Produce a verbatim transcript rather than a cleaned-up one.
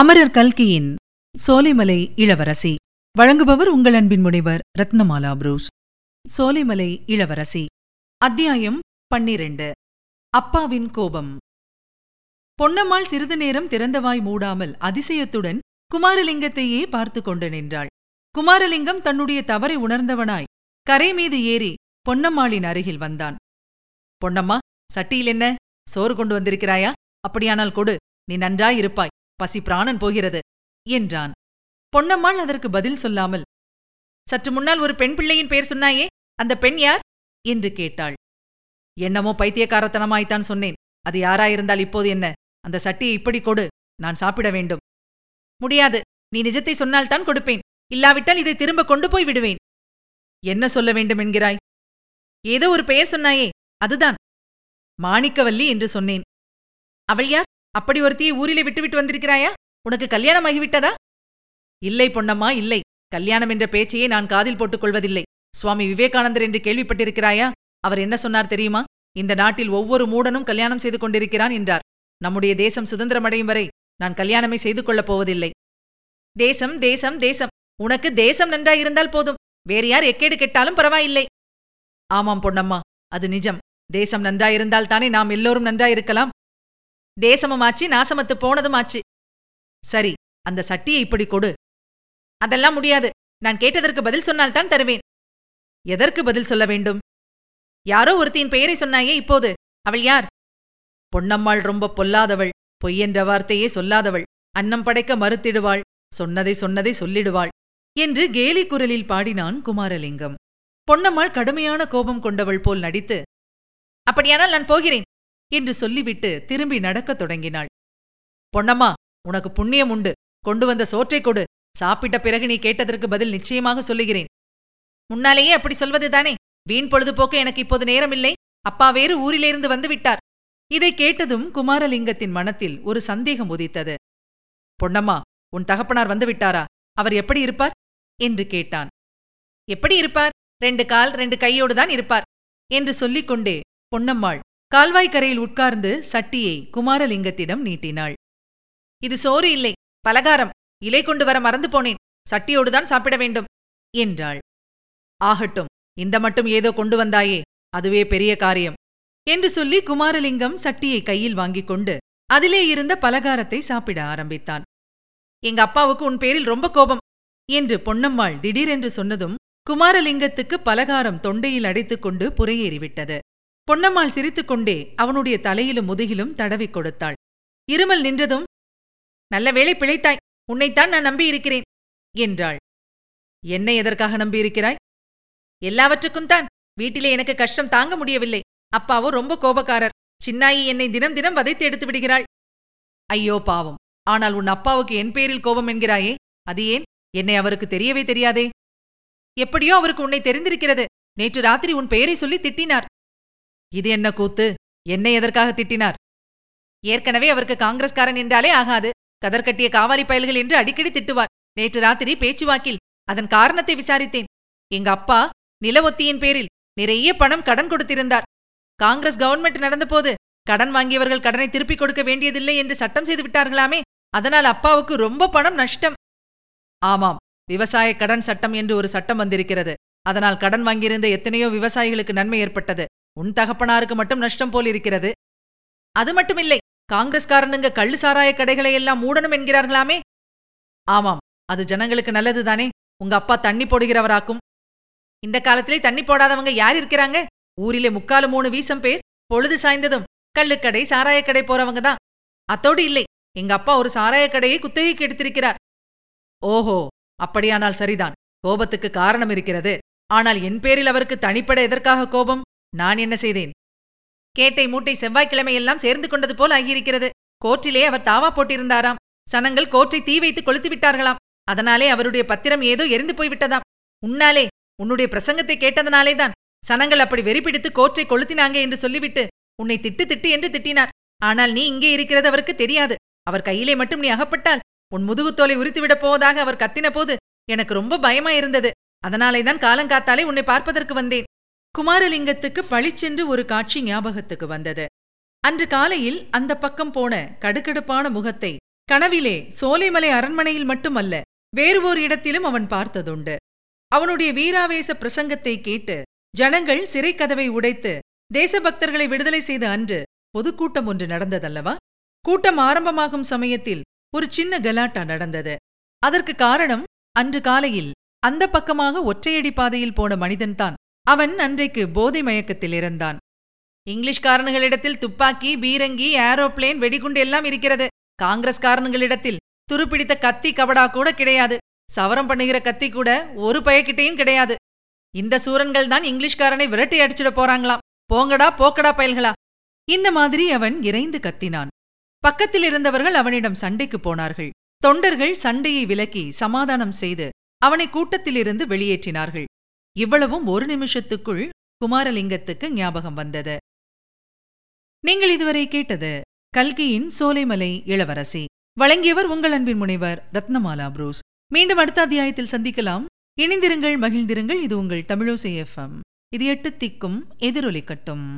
அமரர் கல்கியின் சோலைமலை இளவரசி. வழங்குபவர் உங்கள் அன்பின் முனைவர் ரத்னமாலா ப்ரூஸ். சோலைமலை இளவரசி, அத்தியாயம் பன்னிரண்டு. அப்பாவின் கோபம். பொன்னம்மாள் சிறிது நேரம் திறந்தவாய் மூடாமல் அதிசயத்துடன் குமாரலிங்கத்தையே பார்த்து கொண்டு நின்றாள். குமாரலிங்கம் தன்னுடைய தவறை உணர்ந்தவனாய் கரை மீது ஏறி பொன்னம்மாளின் அருகில் வந்தான். பொன்னம்மா, சட்டியில் என்ன சோறு கொண்டு வந்திருக்கிறாயா? அப்படியானால் கொடு, நீ நன்றாயிருப்பாய், பசி பிராணன் போகிறது என்றான். பொன்னம்மாள் அதற்கு பதில் சொல்லாமல், சற்று முன்னால் ஒரு பெண் பிள்ளையின் பெயர் சொன்னாயே, அந்த பெண் யார் என்று கேட்டாள். என்னமோ பைத்தியக்காரத்தனமாய்த்தான் சொன்னேன். அது யாராயிருந்தால் இப்போது என்ன? அந்த சட்டியை இப்படி கொடு, நான் சாப்பிட வேண்டும். முடியாது, நீ நிஜத்தை சொன்னால்தான் கொடுப்பேன், இல்லாவிட்டால் இதை திரும்ப கொண்டு போய் விடுவேன். என்ன சொல்ல வேண்டும் என்கிறாய்? ஏதோ ஒரு பெயர் சொன்னாயே, அதுதான். மாணிக்கவல்லி என்று சொன்னேன். அவள் யார்? அப்படி ஒருத்தியை ஊரிலே விட்டுவிட்டு வந்திருக்கிறாயா? உனக்கு கல்யாணம் ஆகிவிட்டதா? இல்லை பொன்னம்மா, இல்லை. கல்யாணம் என்ற பேச்சையே நான் காதில் போட்டுக்கொள்வதில்லை. சுவாமி விவேகானந்தர் என்று கேள்விப்பட்டிருக்கிறாயா? அவர் என்ன சொன்னார் தெரியுமா? இந்த நாட்டில் ஒவ்வொரு மூடனும் கல்யாணம் செய்து கொண்டிருக்கிறான் என்றார். நம்முடைய தேசம் சுதந்திரமடையும் வரை நான் கல்யாணமே செய்து கொள்ளப் போவதில்லை. தேசம் தேசம் தேசம். உனக்கு தேசம் நன்றாயிருந்தால் போதும், வேறு யார் எக்கேடு கெட்டாலும் பரவாயில்லை. ஆமாம் பொன்னம்மா, அது நிஜம். தேசம் நன்றாயிருந்தால் தானே நாம் எல்லோரும் நன்றாயிருக்கலாம். தேசமுமாச்சு, நாசமத்து போனதுமாச்சு. சரி, அந்த சட்டியை இப்படி கொடு. அதெல்லாம் முடியாது. நான் கேட்டதற்கு பதில் சொன்னால்தான் தருவேன். எதற்கு பதில் சொல்ல வேண்டும்? யாரோ ஒருத்தின் பெயரை சொன்னாயே இப்போது, அவள் யார்? பொன்னம்மாள் ரொம்ப பொல்லாதவள். பொய்யென்ற வார்த்தையே சொல்லாதவள். அன்னம் படைக்க மறுத்திடுவாள். சொன்னதை சொன்னதை சொல்லிடுவாள் என்று கேலி குரலில் பாடினான் குமாரலிங்கம். பொன்னம்மாள் கடுமையான கோபம் கொண்டவள் போல் நடித்து, அப்படியானால் நான் போகிறேன் என்று சொல்லிவிட்டு திரும்பி நடக்கத் தொடங்கினாள். பொன்னம்மா, உனக்கு புண்ணியம் உண்டு. கொண்டு வந்த சோற்றை கொடு. சாப்பிட்ட பிறகு நீ கேட்டதற்கு பதில் நிச்சயமாக சொல்லுகிறேன். முன்னாலேயே அப்படி சொல்வதுதானே. வீண் பொழுதுபோக்க எனக்கு இப்போது நேரமில்லை. அப்பா வேறு ஊரிலிருந்து வந்துவிட்டார். இதை கேட்டதும் குமாரலிங்கத்தின் மனத்தில் ஒரு சந்தேகம் உதித்தது. பொன்னம்மா, உன் தகப்பனார் வந்துவிட்டாரா? அவர் எப்படி இருப்பார் என்று கேட்டான். எப்படி இருப்பார்? ரெண்டு கால் ரெண்டு கையோடுதான் இருப்பார் என்று சொல்லிக்கொண்டே பொன்னம்மாள் கால்வாய்க்கரையில் உட்கார்ந்து சட்டியை குமாரலிங்கத்திடம் நீட்டினாள். இது சோறு இல்லை, பலகாரம். இலை கொண்டு வர மறந்து போனேன். சட்டியோடுதான் சாப்பிட வேண்டும் என்றாள். ஆகட்டும், இந்த மட்டும் ஏதோ கொண்டு வந்தாயே, அதுவே பெரிய காரியம் என்று சொல்லி குமாரலிங்கம் சட்டியை கையில் வாங்கிக் கொண்டு அதிலே இருந்த பலகாரத்தை சாப்பிட ஆரம்பித்தான். எங்க அப்பாவுக்கு உன் பேரில் ரொம்ப கோபம் என்று பொன்னம்மாள் திடீரென்று சொன்னதும் குமாரலிங்கத்துக்கு பலகாரம் தொண்டையில் அடைத்துக்கொண்டு புறையேறிவிட்டது. பொன்னம்மாள் சிரித்துக்கொண்டே அவனுடைய தலையிலும் முதுகிலும் தடவி கொடுத்தாள். இருமல் நின்றதும், நல்ல வேளை பிழைத்தாய், உன்னைத்தான் நான் நம்பியிருக்கிறேன் என்றாள். என்னை எதற்காக நம்பியிருக்கிறாய்? எல்லாவற்றுக்கும் தான். வீட்டிலே எனக்கு கஷ்டம் தாங்க முடியவில்லை. அப்பாவோ ரொம்ப கோபக்காரர். சின்னாயி என்னை தினம் தினம் வதைத்து எடுத்து விடுகிறாள். ஐயோ பாவம். ஆனால் உன் அப்பாவுக்கு என் பேரில் கோபம் என்கிறாயே, அது ஏன்? என்னை அவருக்கு தெரியவே தெரியாதே. எப்படியோ அவருக்கு உன்னை தெரிந்திருக்கிறது. நேற்று ராத்திரி உன் பெயரை சொல்லி திட்டினார். இது என்ன கூத்து? என்னை எதற்காக திட்டினார்? ஏற்கனவே அவருக்கு காங்கிரஸ்காரன் என்றாலே ஆகாது. கதர்கட்டிய காவாரி பயல்கள் என்று அடிக்கடி திட்டுவார். நேற்று ராத்திரி பேச்சுவாக்கில் அதன் காரணத்தை விசாரித்தேன். எங்க அப்பா நிலவொத்தியின் பேரில் நிறைய பணம் கடன் கொடுத்திருந்தார். காங்கிரஸ் கவர்மெண்ட் நடந்தபோது கடன் வாங்கியவர்கள் கடனை திருப்பிக் கொடுக்க வேண்டியதில்லை என்று சட்டம் செய்து விட்டார்களாமே. அதனால் அப்பாவுக்கு ரொம்ப பணம் நஷ்டம். ஆமாம், விவசாய கடன் சட்டம் என்று ஒரு சட்டம் வந்திருக்கிறது. அதனால் கடன் வாங்கியிருந்த எத்தனையோ விவசாயிகளுக்கு நன்மை ஏற்பட்டது. உன் தகப்பனாருக்கு மட்டும் நஷ்டம் போல் இருக்கிறது. அது மட்டுமில்லை, காங்கிரஸ்காரனுங்க கள்ளு சாராய கடைகளை எல்லாம் மூடணும் என்கிறார்களாமே. ஆமாம், அது ஜனங்களுக்கு நல்லதுதானே. உங்க அப்பா தண்ணி போடுகிறவராக்கும். இந்த காலத்திலே தண்ணி போடாதவங்க யார் இருக்கிறாங்க? ஊரிலே முக்காலு மூணு வீசம் பேர் பொழுது சாய்ந்ததும் கள்ளுக்கடை சாராயக்கடை போறவங்க தான். அத்தோடு இல்லை, எங்க அப்பா ஒரு சாராயக்கடையை குத்தகைக்கு எடுத்திருக்கிறார். ஓஹோ, அப்படியானால் சரிதான், கோபத்துக்கு காரணம் இருக்கிறது. ஆனால் என் பேரில் அவருக்கு தனிப்பட எதற்காக கோபம்? நான் என்ன செய்தேன்? கேட்டை மூட்டை செவ்வாய்க்கிழமையெல்லாம் சேர்ந்து கொண்டது போல் ஆகியிருக்கிறது. கோர்ட்டிலே அவர் தாவா போட்டிருந்தாராம். சனங்கள் கோர்ட்டை தீ வைத்து கொளுத்து விட்டார்களாம். அதனாலே அவருடைய பத்திரம் ஏதோ எரிந்து போய்விட்டதாம். உன்னாலே, உன்னுடைய பிரசங்கத்தை கேட்டதனாலேதான் சனங்கள் அப்படி வெறிபிடித்து கோர்ட்டை கொளுத்தினாங்க என்று சொல்லிவிட்டு உன்னை திட்டு திட்டு என்று திட்டினார். ஆனால் நீ இங்கே இருக்கிறது அவருக்கு தெரியாது. அவர் கையிலே மட்டும் நீ அகப்பட்டால் உன் முதுகுத்தோலை உரித்துவிடப் போவதாக அவர் கத்தின போது எனக்கு ரொம்ப பயமாயிருந்தது. அதனாலேதான் காலங்காத்தாலே உன்னை பார்ப்பதற்கு வந்தேன். குமாரலிங்கத்துக்கு பளிச்சென்று ஒரு காட்சி ஞாபகத்துக்கு வந்தது. அன்று காலையில் அந்த பக்கம் போன கடுக்கடுப்பான முகத்தை கனவிலே சோலைமலை அரண்மனையில் மட்டுமல்ல வேறு ஓர் இடத்திலும் அவன் பார்த்ததுண்டு. அவனுடைய வீராவேச பிரசங்கத்தை கேட்டு ஜனங்கள் சிறைக்கதவை உடைத்து தேசபக்தர்களை விடுதலை செய்த அன்று பொதுக்கூட்டம் ஒன்று நடந்ததல்லவா? கூட்டம் ஆரம்பமாகும் சமயத்தில் ஒரு சின்ன கலாட்டா நடந்தது. அதற்கு காரணம், அன்று காலையில் அந்த பக்கமாக ஒற்றையடி பாதையில் போன மனிதன்தான். அவன் அன்றைக்கு போதை மயக்கத்தில் இருந்தான். இங்கிலீஷ்காரன்களிடத்தில் துப்பாக்கி, பீரங்கி, ஏரோப்ளேன், வெடிகுண்டு எல்லாம் இருக்கிறது. காங்கிரஸ்காரன்களிடத்தில் துருப்பிடித்த கத்தி கபடா கூட கிடையாது. சவரம் பண்ணுகிற கத்தி கூட ஒரு பயக்கிட்டையும் கிடையாது. இந்த சூரன்கள் தான் இங்கிலீஷ்காரனை விரட்டி அடிச்சுட போறாங்களாம். போங்கடா போக்கடா பயல்களா! இந்த மாதிரி அவன் இறைந்து கத்தினான். பக்கத்தில் இருந்தவர்கள் அவனிடம் சண்டைக்கு போனார்கள். தொண்டர்கள் சண்டையை விலக்கி சமாதானம் செய்து அவனை கூட்டத்திலிருந்து வெளியேற்றினார்கள். இவ்வளவும் ஒரு நிமிஷத்துக்குள் குமாரலிங்கத்துக்கு ஞாபகம் வந்தது. நீங்கள் இதுவரை கேட்டது கல்கியின் சோலைமலை இளவரசி. வழங்கியவர் உங்கள் அன்பின் முனைவர் ரத்னமாலா ப்ரூஸ். மீண்டும் அடுத்த அத்தியாயத்தில் சந்திக்கலாம். இணைந்திருங்கள், மகிழ்ந்திருங்கள். இது உங்கள் தமிழோசை எஃப்எம். இது எட்டு திக்கும் எதிரொலிக்கட்டும்.